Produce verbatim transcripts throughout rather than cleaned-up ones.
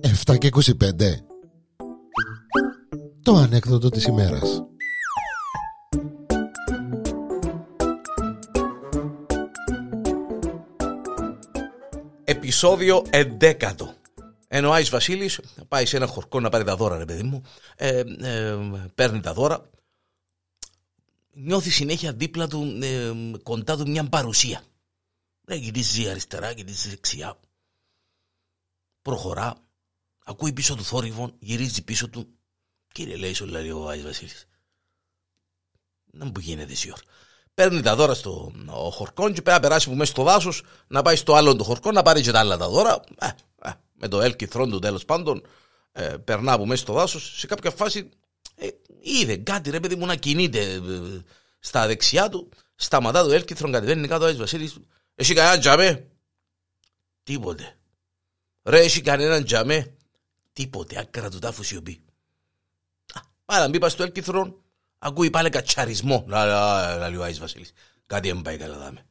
εφτά και είκοσι πέντε. Το ανέκδοτο της ημέρας. Επεισόδιο έντεκα. Ενώ ο Άης Βασίλης πάει σε ένα χορκό να πάρει τα δώρα, ρε παιδί μου, ε, ε, παίρνει τα δώρα, νιώθει συνέχεια δίπλα του, ε, κοντά του, μια παρουσία. Δεν γυρίζει αριστερά, γυρίζει δεξιά. Προχωρά, ακούει πίσω του θόρυβο, γυρίζει πίσω του. Κύριε, λέει, σου λέει ο Άης Βασίλης, να μου γίνεται σιωρ. Παίρνει τα δώρα στο χορκόν και πρέπει να περάσει που μέσα στο δάσος, να πάει στο άλλο το χορκόν, να πάρει και τα άλλα τα δώρα. Ε, ε, με το έλκυθρόν του, τέλος πάντων, ε, περνά από μέσα στο δάσος. Σε κάποια φάση ε, είδε κάτι, ρε παιδί μου, να κινείται ε, ε, στα δεξιά του, σταματά το έλκυθρόν, κατεβαίνει κάτω ο Άης Βασίλης. Εσύ κανέναν τζαμέ? Τίποτε. Ρε, εσύ κανέναν τζαμέ? Τίποτε. Άκρα του τάφου σιωπή. Πάρα μπήπα στο έλκυθρόν. Ακούει πάλι κατσαρισμό. Λαλή ο Άης Βασίλης. Κάτι δεν πάει καλά, δάμε.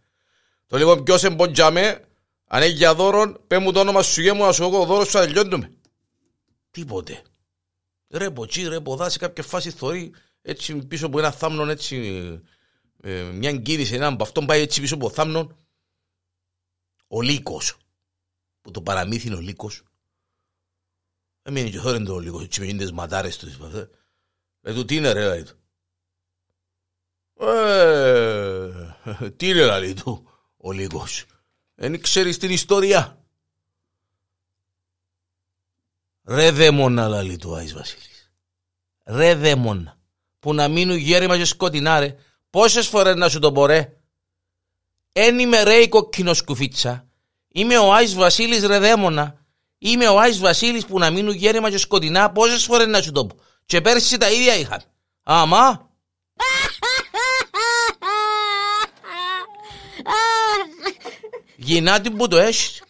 Το λοιπόν, ποιος εμποντζάμε, αν έχει για δώρον, πέ μου το όνομα σου, γε μου, να σου εγώ δώρο, σου θα τελειώνουμε. Τίποτε. Ρε ποτσί, ρε ποδά, σε κάποια φάση θωρεί, έτσι πίσω από ένα θάμνον, έτσι, ε, μια κίνηση, έναν από αυτόν πάει έτσι πίσω από θάμνον. Ο Λύκος, που το παραμύθι είναι ο Λύκος. Έμεινε και θόρεν το Λύκος, έτσι με γίνονται σματάρες του. Λέει του, τι είναι ρε, λέει του. Ε, τι είναι, λέει του, ο Λύκος. Εν ξέρεις την ιστορία. Ρε δαίμονα, λέει του, Άης Βασίλης. Ρε δαίμονα, που να μείνουν γέρημα και σκοτεινά, ρε. Πόσες φορές να σου το πω, ρε. Εν είμαι ρε η κοκκινοσκουφίτσα. Είμαι ο Άης Βασίλης, ρε δαίμονα. Είμαι ο Άης Βασίλης που να μείνουν γέρημα και σκοτεινά. Πόσες φορές να σου το πω. Και πέρσι τα ίδια είχαν. Άμα. Γινάτη που το έχεις.